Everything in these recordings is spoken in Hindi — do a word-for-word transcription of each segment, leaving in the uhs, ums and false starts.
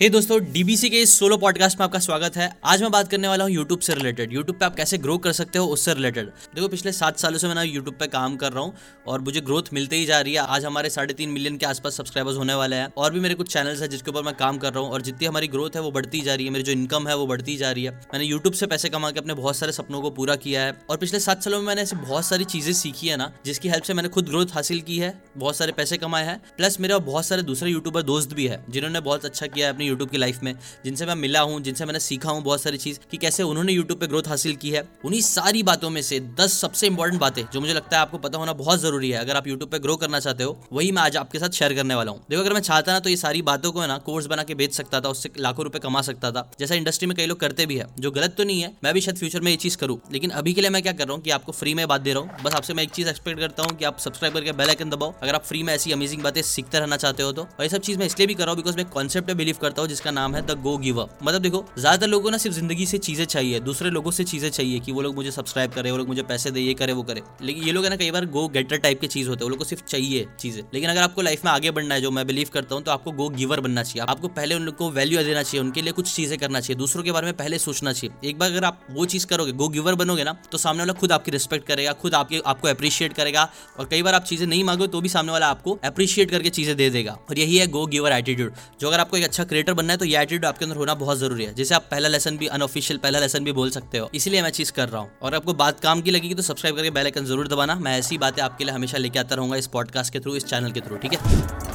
हे hey दोस्तों, डीबीसी के इस सोलो पॉडकास्ट में आपका स्वागत है। आज मैं बात करने वाला हूँ यूट्यूब से रिलेटेड। यूट्यूब पे आप कैसे ग्रो कर सकते हो उससे रिलेटेड। देखो, पिछले सात सालों से मैं ना यूट्यूब पे काम कर रहा हूँ और मुझे ग्रोथ मिलते ही जा रही है। आज हमारे साढ़े तीन मिलियन के आसपास सब्सक्राइबर्स होने वाले हैं और भी मेरे कुछ चैनल्स हैं जिसके ऊपर मैं काम कर रहा हूँ और जितनी हमारी ग्रोथ है वो बढ़ती जा रही है। मेरी जो इनकम है वो बढ़ती जा रही है। मैंने यूट्यूब से पैसे कमा के अपने बहुत सारे सपनों को पूरा किया है और पिछले सात सालों में मैंने ऐसी बहुत सारी चीज़ें सीखी है ना, जिसकी हेल्प से मैंने खुद ग्रोथ हासिल की है, बहुत सारे पैसे कमाए हैं। प्लस मेरे और बहुत सारे दूसरे यूट्यूबर दोस्त भी है जिन्होंने बहुत अच्छा किया है यूट्यूब की लाइफ में, जिनसे मैं मिला हूं, जिनसे मैंने सीखा हूं बहुत सारी चीज कि कैसे उन्होंने यूट्यूब पे ग्रोथ हासिल की है। उन्हीं सारी बातों में से दस सबसे इंपॉर्टेंट बातें जो मुझे लगता है आपको पता होना बहुत जरूरी है अगर आप यूट्यूब पे ग्रो करना चाहते हो, वही मैं आज आपके साथ शेयर करने वाला हूं। देखो, अगर मैं चाहता ना तो ये सारी बातों को ना कोर्स बना के बेच सकता था, उससे लाखों रुपए कमा सकता था, जैसा इंडस्ट्री में कई लोग करते भी है, जो गलत तो नहीं है। मैं भी शायद फ्यूचर में ये चीज करूं, लेकिन अभी के लिए मैं क्या कर रहा हूं कि आपको फ्री में बात दे रहा हूं। बस आपसे मैं एक चीज एक्सपेक्ट करता हूं कि आप सब्सक्राइब करके बेल आइकन दबाओ अगर आप फ्री में ऐसी अमेजिंग बातें सीखते रहना चाहते हो तो। और ये सब चीज मैं इसलिए भी कर रहा हूं बिकॉज मैं कॉन्सेप्ट पे बिलीव करता हूं जिसका नाम है द गो गिवर। मतलब देखो, ज्यादातर लोगों ना सिर्फ जिंदगी से चीजें चाहिए, दूसरे लोगों से चीजें चाहिए कि वो लोग मुझे सब्सक्राइब करें, वो लोग मुझे पैसे दे, ये करे वो करे। लेकिन ये लोग है ना कई बार गो गेटर टाइप के चीज होते हैं, वो लोग को सिर्फ चाहिए चीजें। लेकिन अगर आपको लाइफ में आगे बढ़ना है, जो मैं बिलीव करता हूं, तो आपको गो गिवर बनना चाहिए। आपको पहले उन लोग को वैल्यू देना चाहिए, उनके लिए कुछ चीजें करना चाहिए, दूसरों के बारे में पहले सोचना चाहिए। एक बार अगर आप वो चीज करोगे, गो गिवर बनोगे ना, तो सामने वाला खुद आपकी रिस्पेक्ट करेगा, खुद आपके आपको अप्रिशिएट करेगा। और कई बार आप चीजें नहीं मांगो तो भी सामने वाला आपको अप्रिशिएट करके चीजें दे देगा। और यही है गो गिवर एटीट्यूड। जो अगर आपको एक अच्छा क्रिएटर बनना है तो ये एटीट्यूड आपके अंदर होना बहुत जरूरी है, जिसे आप पहला लेसन भी, अनऑफिशियल पहला लेसन भी बोल सकते हो। इसलिए मैं चीज कर रहा हूँ। और आपको बात काम की लगेगी तो सब्सक्राइब करके बेल आइकन जरूर दबाना। मैं ऐसी बातें आपके लिए हमेशा लेके आता रहूंगा इस पॉडकास्ट के थ्रू, इस चैनल के थ्रू, ठीक है।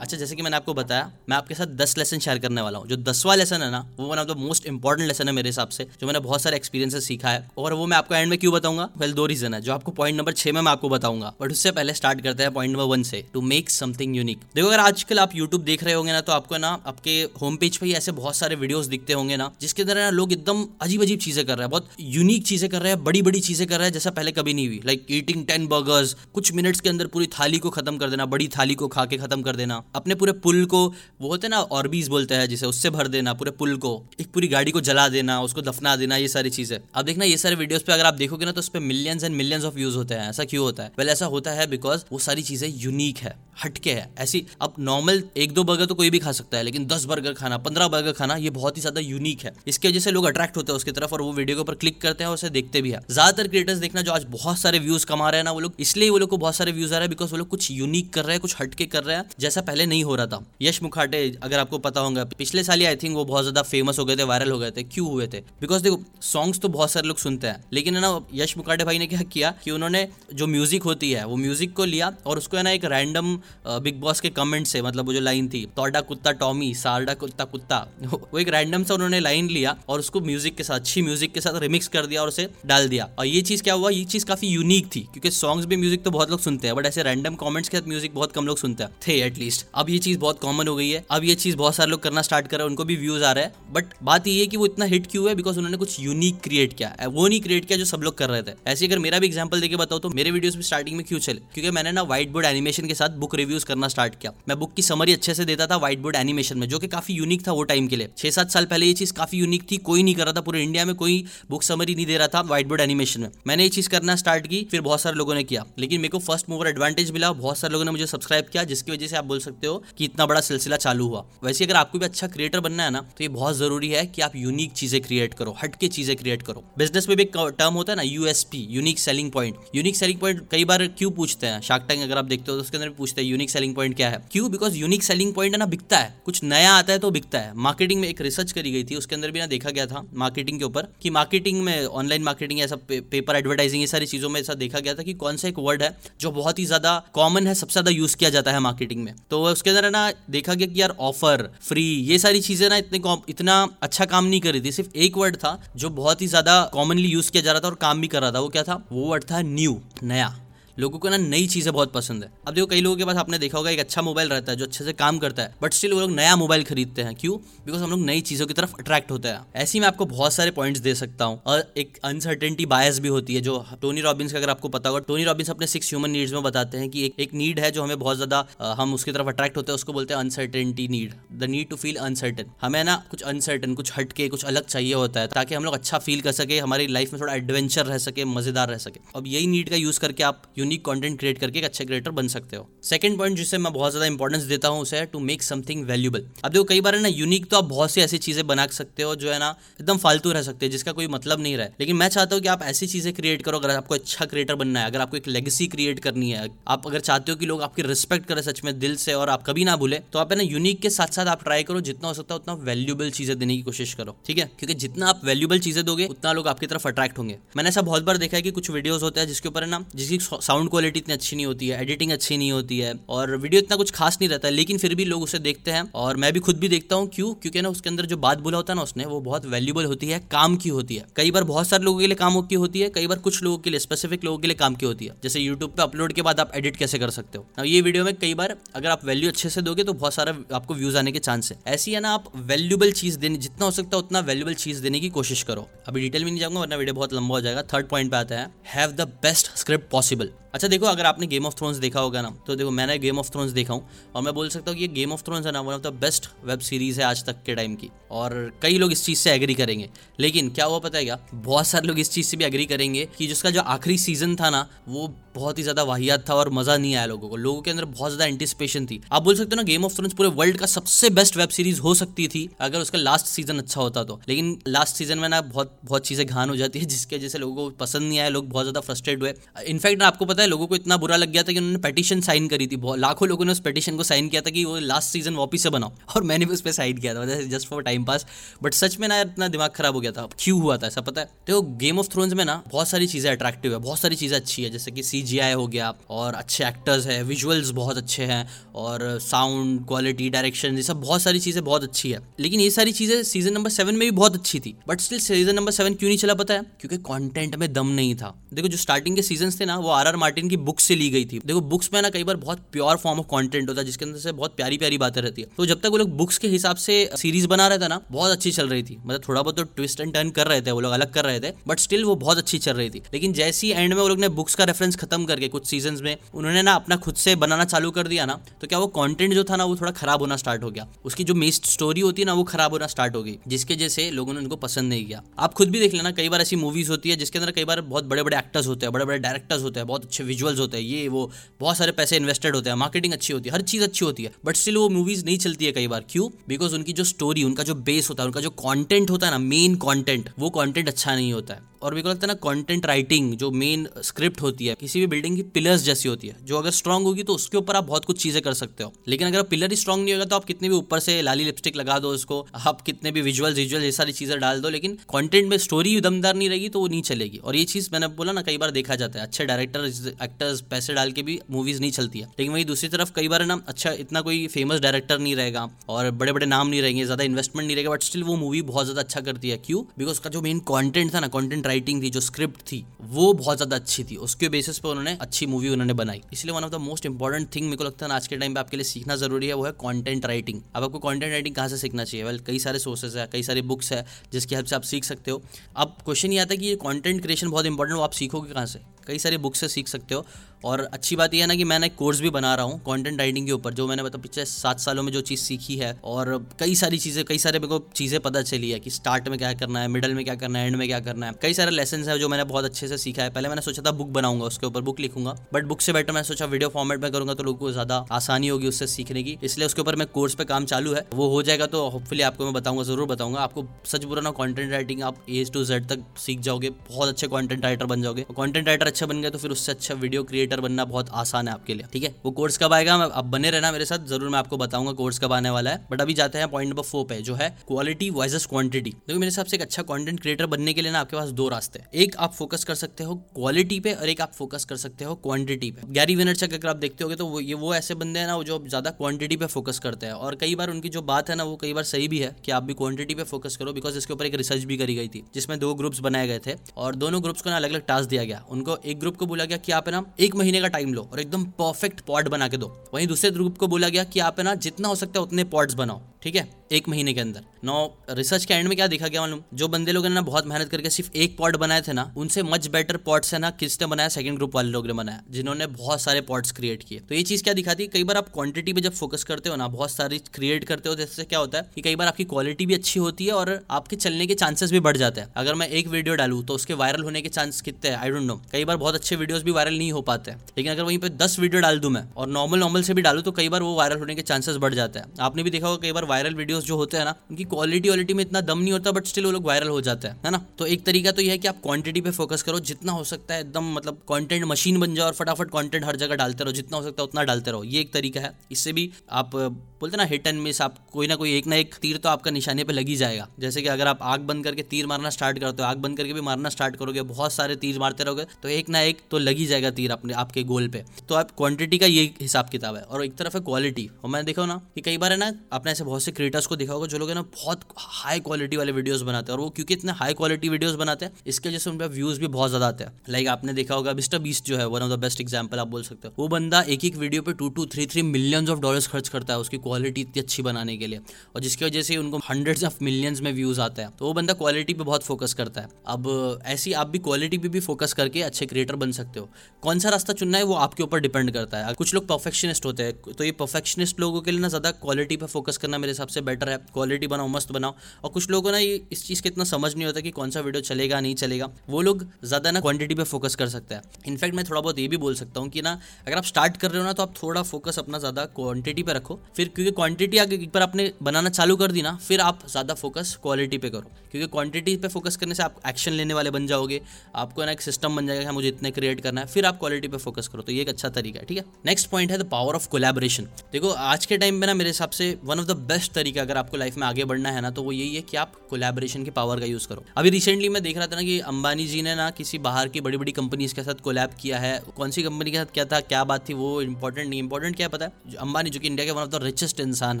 अच्छा, जैसे कि मैंने आपको बताया, मैं आपके साथ दस लेसन शेयर करने वाला हूँ। जो दसवां लेसन है ना, वो one of the most important lesson है मेरे हिसाब से, जो मैंने बहुत सारे एक्सपीरियंस से सीखा है। और वो मैं आपको एंड में क्यों बताऊंगा? वेल, दो रीजन है जो आपको पॉइंट नंबर छह में मैं आपको बताऊंगा। बट उससे पहले स्टार्ट करते हैं पॉइंट नंबर वन से, टू मेक समथिंग यूनिक। देखो, अगर आजकल आप यूट्यूब देख रहे होंगे ना, तो आपको ना आपके होम पेज पर ही ऐसे बहुत सारे वीडियोस दिखते होंगे ना, जिसके अंदर ना लोग एकदम अजीब अजीब चीजें कर रहे हैं, बहुत यूनिक चीजें कर रहे हैं, बड़ी बड़ी चीजें कर रहे हैं, जैसा पहले कभी नहीं हुई। लाइक ईटिंग टेन बर्गर्स, कुछ मिनट्स के अंदर पूरी थाली को खत्म कर देना, बड़ी थाली को खा के खत्म कर देना, अपने पूरे पुल को, वो होते हैं ना ऑर्बीज बोलते हैं जिसे, उससे भर देना पूरे पुल को, एक पूरी गाड़ी को जला देना, उसको दफना देना। ये सारी चीजें आप देखना, ये सारे वीडियोस पे अगर आप देखोगे ना तो उस पे millions and millions of views होते हैं। ऐसा क्यों होता है? वेल, ऐसा होता है बिकॉज वो सारी चीजें यूनिक है, हटके है। ऐसी अब नॉर्मल एक दो बर्गर तो कोई भी खा सकता है, लेकिन दस बर्गर खाना, पंद्रह बर्गर खाना, ये बहुत ही ज्यादा यूनिक है। इसकी वजह से लोग अट्रैक्ट होते हैं उसकी तरफ और वो वीडियो के ऊपर क्लिक करते हैं और उसे देखते भी है। ज्यादातर क्रिएटर्स देखना जो आज बहुत सारे व्यूज कमा रहे हैं ना, वो लोग इसलिए वो लोग को बहुत सारे व्यूज आ रहे हैं बिकॉज वो लोग कुछ यूनिक कर रहे हैं, कुछ हटके कर रहे हैं, जैसा पहले नहीं हो रहा था। यश मुखाटे, अगर आपको पता होगा, पिछले साल ही आई थिंक वो बहुत ज्यादा फेमस हो गए थे, वायरल हो गए थे। क्यों हुए थे? बिकॉज देखो, सॉन्ग्स तो बहुत सारे लोग सुनते हैं, लेकिन है ना यश मुखाटे भाई ने क्या किया कि उन्होंने जो म्यूजिक होती है वो म्यूजिक को लिया और उसको है ना एक रैंडम बिग बॉस के कमेंट से, मतलब वो जो लाइन थी, तोड़ा कुत्ता टॉमी सारडा कुत्ता कुत्ता, वो एक रैंडम सा उन्होंने लाइन लिया और उसको म्यूजिक के साथ, अच्छी म्यूजिक के साथ रिमिक्स कर दिया और उसे डाल दिया। और ये चीज क्या हुआ, ये चीज काफी यूनिक थी क्योंकि सॉन्ग्स भी म्यूजिक तो बहुत लोग सुनते हैं, बट ऐसे रैंडम कमेंट्स के साथ म्यूजिक बहुत कम लोग सुनते थे एटलीस्ट। अब ये चीज बहुत कॉमन हो गई है, अब ये चीज बहुत सारे लोग करना स्टार्ट कर रहे हैं, उनको भी व्यूज आ रहा है। बट बात ये है कि वो इतना हिट क्यों है? बिकॉज उन्होंने कुछ यूनिक क्रिएट किया, वो नहीं क्रिएट किया जो सब लोग कर रहे थे। ऐसे अगर मेरा भी एग्जांपल देके बताऊं तो मेरे वीडियोस भी स्टार्टिंग में क्यों चले, क्योंकि मैंने ना व्हाइट बोर्ड एनिमेशन के साथ बुक रिव्यूज करना स्टार्ट किया। मैं बुक की समरी अच्छे से देता था व्हाइट बोर्ड एनिमेशन में, जो कि काफी यूनिक था वो टाइम के लिए। छह सात साल पहले ये चीज काफी यूनिक थी, कोई नहीं कर रहा था, पूरे इंडिया में कोई बुक समरी नहीं दे रहा था व्हाइट बोर्ड एनिमेशन में। मैंने ये चीज करना स्टार्ट की, फिर बहुत सारे लोगों ने किया, लेकिन मेरे को फर्स्ट मूवर एडवांटेज मिला, बहुत सारे लोगों ने मुझे सब्सक्राइब किया, जिसकी वजह से आप बोल सकते हो कि इतना बड़ा सिलसिला चालू हुआ। वैसे अगर आपको भी अच्छा क्रिएटर बनना है ना, तो ये बहुत जरूरी है कि आप यूनिक चीजें क्रिएट करो, हटके चीजें क्रिएट करो। बिजनेस में भी एक टर्म होता है ना, USP, unique selling point. Unique selling point कई बार क्यों पूछते हैं? शार्क टैंक अगर आप देखते हो तो उसके अंदर भी पूछते हैं यूनिक सेलिंग पॉइंट क्या है। क्यों? बिकॉज यूनिक सेलिंग पॉइंट है ना बिकता है, कुछ नया आता है तो बिकता है। मार्केटिंग में एक रिसर्च करी गई थी, उसके अंदर भी ना देखा गया था मार्केटिंग के ऊपर, कि मार्केटिंग में, ऑनलाइन मार्केटिंग या सब पेपर एडवर्टाइजिंग, ये सारी चीजों में ऐसा देखा गया था कि कौन सा एक वर्ड है जो बहुत ही ज्यादा कॉमन है, सबसे ज्यादा यूज किया जाता है मार्केटिंग में। तो उसके अंदर ना देखा गया कि यार ऑफर, फ्री, ये सारी चीजें ना इतने इतना अच्छा काम नहीं कर रही थी। सिर्फ एक वर्ड था जो बहुत ही ज्यादा कॉमनली यूज किया जा रहा था और काम भी कर रहा था, वो क्या था? वो वर्ड था न्यू, नया। लोगों को ना नई चीजें बहुत पसंद है। अब देखो कई लोगों के पास आपने देखा होगा एक अच्छा मोबाइल रहता है जो अच्छे से काम करता है, बट स्टिल वो लोग नया मोबाइल खरीदते हैं। क्यों? बिकॉज हम लोग नई चीजों की तरफ अट्रैक्ट होता है। ऐसे में आपको बहुत सारे पॉइंट्स दे सकता हूँ। और एक अनसर्टेनिटी बायस भी होती है जो टोनी रॉबिन्स का, अगर आपको पता होगा, टोनी रॉबिन्स अपने सिक्स ह्यूमन नीड्स में बताते हैं कि एक नीड है जो हमें बहुत ज्यादा हम उसकी तरफ अट्रैक्ट होते हैं, उसको बोलते हैं uncertainty need, the need to feel uncertain. हमें ना कुछ अनसर्टेन, कुछ हटके, कुछ अलग चाहिए होता है ताकि हम लोग अच्छा फील कर सके, हमारी लाइफ में थोड़ा एडवेंचर रह सके, मजेदार रह सके। अब यही नीड का यूज करके आप यूनिक कंटेंट क्रिएट करके एक अच्छे क्रिएटर बन सकते हो। सेकंड पॉइंट जिसे मैं बहुत ज्यादा इंपॉर्टेंस देता हूँ उसे है टू मेक समथिंग वैल्यूएबल। अब देखो कई बार है ना यूनिक तो आप बहुत सी ऐसी चीजें बना सकते हो जो है ना एकदम फालतू रह सकते हैं, जिसका कोई मतलब नहीं रहे, लेकिन मैं चाहता हूँ कि आप ऐसी चीजें क्रिएट करो। अगर आपको अच्छा क्रिएटर बनना है, अगर आपको एक लेगेसी क्रिएट करनी है, आप अगर चाहते हो कि लोग आपकी रिस्पेक्ट करें सच में दिल से और आप कभी ना भूले, तो आप है ना यूनिक के साथ साथ आप ट्राई करो जितना हो सकता है उतना वैल्यूएबल चीजें देने की कोशिश करो, ठीक है? क्योंकि जितना आप वैल्यूएबल चीजें दोगे उतना लोग आपकी तरफ अट्रैक्ट होंगे। मैंने ऐसा बहुत बार देखा है कि कुछ वीडियोस होते हैं जिसके ऊपर है ना जिसकी साउंड क्वालिटी इतनी अच्छी नहीं होती है, एडिटिंग अच्छी नहीं होती है और वीडियो इतना कुछ खास नहीं रहता है, लेकिन फिर भी लोग उसे देखते हैं। और मैं भी खुद भी देखता हूँ। क्यों? क्योंकि ना उसके अंदर जो बात बोला होता है ना उसने, वो बहुत वैल्यूएबल होती है, काम की होती है। कई बार बहुत सारे लोगों के लिए काम की होती है, कई बार कुछ लोगों के लिए, स्पेसिफिक लोगों के लिए काम की होती है। जैसे यूट्यूब पर अपलोड के बाद आप एडिट कैसे कर सकते हो, ये वीडियो में कई बार अगर आप वैल्यू अच्छे से दोगे तो बहुत सारा आपको व्यूज आने के चांस है। ऐसी है ना आप वैल्यूएबल चीज देने, जितना हो सकता है उतना वैल्यूएबल चीज देने की कोशिश करो। अभी डिटेल में नहीं जाऊंगा वरना वीडियो बहुत लंबा हो जाएगा। थर्ड पॉइंट पे आता है have the best script possible. अच्छा देखो, अगर आपने गेम ऑफ थ्रोन्स देखा होगा ना, तो देखो मैंने गेम ऑफ थ्रोन्स देखा हूँ और मैं बोल सकता हूँ कि ये गेम ऑफ थ्रोन्स है ना one of the best web series है आज तक के टाइम की। और कई लोग इस चीज़ से एग्री करेंगे, लेकिन क्या हुआ पता है क्या, बहुत सारे लोग इस चीज़ से भी एग्री करेंगे कि जिसका जो आखिरी सीजन था ना वो बहुत ही ज़्यादा वाहियात था और मज़ा नहीं आया लोगों को। लोगों के अंदर बहुत ज़्यादा एंटिसिपेशन थी। आप बोल सकते हो ना गेम ऑफ थ्रोन्स पूरे वर्ल्ड का सबसे बेस्ट वेब सीरीज हो सकती थी अगर उसका लास्ट सीजन अच्छा होता तो, लेकिन लास्ट सीजन में ना बहुत बहुत चीज़ें घान हो जाती है जिसकी वजह से लोगों को पसंद नहीं आया, लोग बहुत ज़्यादा फ्रस्ट्रेट हुए। इनफैक्ट आपको पता है लोगों को इतना बुरा लग गया था कि उन्होंने पिटीशन साइन करी थी, लाखों लोगों ने उस पिटीशन को साइन किया था कि वो लास्ट सीजन वापस से बनाओ, और मैंने भी उस पर साइन किया था just for time pass. But सच में ना इतना दिमाग खराब हो गया था। क्यों हुआ था ऐसा पता है? तो गेम ऑफ थ्रोन्स में ना बहुत सारी चीज़ें अट्रैक्टिव है, बहुत सारी चीज़ें अच्छी है, जैसे कि सीजीआई हो गया और अच्छे एक्टर्स है, विजुअल्स बहुत अच्छे हैं और साउंड क्वालिटी, डायरेक्शन, ये सब बहुत सारी चीज़ें बहुत अच्छी है। लेकिन ये सारी चीज़ें सीजन नंबर सेवन में भी बहुत अच्छी थी, but still season number seven क्यों नहीं चला पता है? क्योंकि कॉन्टेंट में दम नहीं था। देखो जो स्टार्टिंग के सीजन थे ना वो आर आर मार्टिन की बुक्स से ली गई थी। देखो बुक्स में ना कई बार बहुत प्योर फॉर्म ऑफ कंटेंट होता है जिसके अंदर से बहुत प्यारी प्यारी बातें रहती है। तो जब तक वो लोग बुक्स के हिसाब से सीरीज बना रहे थे ना बहुत अच्छी चल रही थी, मतलब थोड़ा बहुत तो ट्विस्ट एंड टर्न कर रहे थे वो लोग, अलग कर रहे थे, बट स्टिल वो बहुत अच्छी चल रही थी। लेकिन जैसी एंड में वो लोग ने बुक्स का रेफरेंस खत्म करके कुछ सीजन में उन्होंने ना अपना खुद से बनाना चालू कर दिया ना, तो क्या वो कॉन्टेंट जो था ना वो थोड़ा खराब होना स्टार्ट हो गया, उसकी जो मेन स्टोरी होती है ना वो खराब होना स्टार्ट हो गई, जिसकी वजह से लोगों ने उनको पसंद नहीं किया। आप खुद भी देख लेना, कई बार ऐसी मूवीज होती है जिसके अंदर कई बार बहुत बड़े बड़े एक्टर्स होते हैं, बड़े बड़े डायरेक्टर्स होते हैं, बहुत अच्छे विजुअल्स होते हैं, ये वो, बहुत सारे पैसे इन्वेस्टेड होते हैं, मार्केटिंग अच्छी होती है, हर चीज अच्छी होती है, बट स्टिल वो मूवीज नहीं चलती है कई बार। क्यों? बिकॉज उनकी जो स्टोरी, उनका जो बेस होता है, उनका जो कंटेंट होता है ना, मेन कंटेंट, वो कंटेंट अच्छा नहीं होता है। और मेरे को लगता है ना कंटेंट राइटिंग जो मेन स्क्रिप्ट होती है किसी भी बिल्डिंग की पिलर्स जैसी होती है, जो अगर स्ट्रांग होगी तो उसके ऊपर आप बहुत कुछ चीजें कर सकते हो, लेकिन अगर पिलर ही स्ट्रांग नहीं होगा तो आप कितने भी ऊपर से लाली लिपस्टिक लगा दो उसको, आप कितने भी विजुअल्स विजुअल ये सारी चीजें डाल दो, लेकिन कंटेंट में स्टोरी दमदार नहीं रहेगी तो वो नहीं चलेगी। और ये चीज मैंने बोला ना कई बार देखा जाता है, अच्छे डायरेक्टर एक्टर्स पैसे डाल के भी मूवीज नहीं चलती है, लेकिन वही दूसरी तरफ कई बार ना अच्छा इतना कोई फेमस डायरेक्टर नहीं रहेगा और बड़े बड़े नाम नहीं रहेंगे, ज्यादा इन्वेस्टमेंट नहीं रहेगा, बट स्टिल वो मूवी बहुत ज्यादा अच्छा करती है। क्यों? बिकॉज उसका जो मेन कंटेंट था ना, कंटेंट राइटिंग थी, जो स्क्रिप्ट थी, वो बहुत ज्यादा अच्छी थी, उसके बेसिस पे उन्होंने अच्छी मूवी उन्होंने बनाई। इसलिए one of the most important thing मेरे को लगता है आज के टाइम पे आपके लिए सीखना जरूरी है वो है कंटेंट राइटिंग। अब आपको कंटेंट राइटिंग कहाँ से सीखना चाहिए? वेल कई सारे सोर्सेज है, कई सारी बुक्स है जिसकी हेल्प से आप सीख सकते हो। अब क्वेश्चन ये आता है कि ये कंटेंट क्रिएशन बहुत इंपॉर्टेंट, वो आप सीखोगे कहाँ से? कई सारी बुक्स से सीख सकते हो। और अच्छी बात यह है ना कि मैंने एक कोर्स भी बना रहा हूँ कंटेंट राइटिंग के ऊपर, जो मैंने मतलब पिछले सात सालों में जो चीज़ सीखी है और कई सारी चीज़ें, कई सारे मेरे को चीज़ें पता चली है कि स्टार्ट में क्या करना है, मिडल में क्या करना है, एंड में क्या करना है। कई सारे लेसन है जो मैंने बहुत अच्छे से सीखा है। पहले मैंने सोचा था बुक बनाऊंगा, उसके ऊपर बुक लिखूंगा, बट बुक से बेटर मैंने सोचा वीडियो फॉर्मेट में करूंगा तो लोगों को ज़्यादा आसानी होगी उससे सीखने की, इसलिए उसके ऊपर मैं कोर्स पर काम चालू है। वो हो जाएगा तो होपफुली आपको मैं बताऊंगा, ज़रूर बताऊंगा। आपको सच बुरा ना कंटेंट राइटिंग आप ए टू जेड तक सीख जाओगे, बहुत अच्छे कंटेंट राइटर बन जाओगे। कंटेंट राइटर अच्छा बन गया तो फिर उससे अच्छा वीडियो क्रिएटर बनना बहुत आसान है आपके लिए, ठीक है? वो कोर्स कब आएगा आप बने रहना मेरे साथ, जरूर मैं आपको बताऊंगा कोर्स कब आने वाला है। बट अभी जाते हैं पॉइंट नंबर फोर पे जो है क्वालिटी वर्सेस क्वांटिटी। देखो मेरे हिसाब से एक अच्छा कंटेंट क्रिएटर बनने के लिए ना आपके पास दो रास्ते हैं, एक आप फोकस कर सकते हो क्वालिटी पे और एक आप फोकस कर सकते हो क्वांटिटी पे। गैरी वेनरचक अगर आप देखते होगे तो वो ये वो ऐसे बंदे हैं ना जो ज्यादा क्वांटिटी पे फोकस करते हैं, और कई बार उनकी जो बात है ना वो कई बार सही भी है कि आप भी क्वांटिटी पे फोकस करो, बिकॉज इसके ऊपर एक रिसर्च भी करी गई थी जिसमें दो ग्रुप्स बनाए गए थे और दोनों ग्रुप्स को ना अलग अलग टास्क दिया गया। उनको एक ग्रुप को बोला गया कि आप ना एक महीने का टाइम लो और एकदम परफेक्ट पॉट बना के दो। वहीं दूसरे ग्रुप को बोला गया कि आप है ना जितना हो सकता है उतने पॉट्स बनाओ, ठीक है, एक महीने के अंदर। नौ रिसर्च के एंड में क्या देखा गया मालूम, जो बंदे लोग ने ना बहुत मेहनत करके सिर्फ एक पॉट बनाए थे ना, उनसे मच बेटर पॉट्स है ना किसने बनाया, सेकंड ग्रुप वाले लोग ने बनाया जिन्होंने बहुत सारे पॉट्स क्रिएट किए। तो ये चीज क्या दिखाती है, कई बार आप क्वांटिटी पे जब फोकस करते हो ना, बहुत सारी क्रिएट करते हो, जैसे क्या होता है कि कई बार आपकी क्वालिटी भी अच्छी होती है और आपके चलने के चांसेस भी बढ़ जाते हैं। अगर मैं एक वीडियो डालूं तो उसके वायरल होने के चांस कितने हैं, आई डोंट नो। कई बार बहुत अच्छे वीडियोस भी वायरल नहीं हो पाते हैं, लेकिन अगर वहीं पे दस वीडियो डाल दूं मैं और नॉर्मल नॉर्मल से भी डालूं तो कई बार वो वायरल होने के चांसेस बढ़ जाते हैं। आपने भी देखा होगा कई बार वायरल वीडियोस जो होते हैं ना, उनकी क्वालिटी क्वालिटी में इतना दम नहीं होता बट स्टिल वो लोग वायरल हो जाते हैं, है ना। तो एक तरीका तो यह है कि आप क्वांटिटी पे फोकस करो, जितना हो सकता है एकदम मतलब कंटेंट मशीन बन जाओ और फटाफट कंटेंट हर जगह डालते रहो, जितना हो सकता है उतना डालते रहो। ये एक तरीका है, इससे भी आप बोलते ना हिट एंड मिस, आप कोई ना कोई एक ना एक तीर तो आपका निशाने पे लगी जाएगा। जैसे कि अगर आप आग बंद करके तीर मारना स्टार्ट करते हो, आग बंद करके भी मारना स्टार्ट करोगे, बहुत सारे तीर मारते रहोगे तो एक ना एक तो लगी जाएगा तीर अपने आपके गोल पे। तो आप क्वांटिटी का ये हिसाब किताब है और एक तरफ है क्वालिटी। और मैंने देखा ना कि कई बार है ना आपने ऐसे बहुत से क्रिएटर्स को देखा होगा जो लोग है ना बहुत हाई क्वालिटी वाले वीडियोज बनाते हैं, और वो क्योंकि इतने हाई क्वालिटी वीडियोज बनाते हैं इसकी वजह से उन पर व्यूज भी बहुत ज्यादा आते हैं। लाइक आपने देखा होगा मिस्टर बीस्ट जो है, one of the best example आप बोल सकते हो। वो बंदा एक एक वीडियो पे two two three three millions of dollars खर्च करता है उसकी क्वालिटी इतनी अच्छी बनाने के लिए, और जिसकी वजह से उनको हंड्रेड्स ऑफ मिलियंस में व्यूज आता है। तो वो बंदा क्वालिटी पे बहुत फोकस करता है। अब ऐसी आप भी क्वालिटी पे भी फोकस करके अच्छे क्रिएटर बन सकते हो। कौन सा रास्ता चुनना है वो आपके ऊपर डिपेंड करता है। कुछ लोग परफेक्शनिस्ट होते हैं, तो ये परफेक्शनिस्ट लोगों के लिए ना ज्यादा क्वालिटी पे फोकस करना मेरे हिसाब से बेटर है। क्वालिटी बनाओ, मस्त बनाओ। और कुछ लोगों ना इस चीज के इतना समझ नहीं होता कि कौन सा वीडियो चलेगा नहीं चलेगा, वो लोग ज्यादा ना क्वांटिटी पे फोकस कर सकते हैं। इनफैक्ट मैं थोड़ा बहुत ये भी बोल सकता हूँ कि ना अगर आप स्टार्ट कर रहे हो ना तो आप थोड़ा फोकस अपना ज्यादा क्वांटिटी पे रखो, फिर क्योंकि क्वांटिटी आगे एक बार आपने बनाना चालू कर दी ना, फिर आप ज्यादा फोकस क्वालिटी पे करो। क्योंकि क्वांटिटी पे फोकस करने से आप एक्शन लेने वाले बन जाओगे, आपको ना एक सिस्टम बन जाएगा मुझे इतने क्रिएट करना है, फिर आप क्वालिटी पे फोकस करो। तो ये एक अच्छा तरीका है, ठीक है। नेक्स्ट पॉइंट है द पावर ऑफ कोलैबोरेशन। देखो आज के टाइम में ना मेरे हिसाब से वन ऑफ द बेस्ट तरीका अगर आपको लाइफ में आगे बढ़ना है ना तो वो यही है कि आप कोलैबोरेशन के पावर का यूज करो। अभी रिसेंटली मैं देख रहा था ना कि अंबानी जी ने ना किसी बाहर की बड़ी बड़ी कंपनीज के साथ कोलैब किया है। कौन सी कंपनी के साथ क्या था, क्या बात थी, वो इंपॉर्टेंट नहीं, इंपॉर्टेंट क्या पता है, अंबानी जो कि इंडिया के वन ऑफ द रिचेस्ट इंसान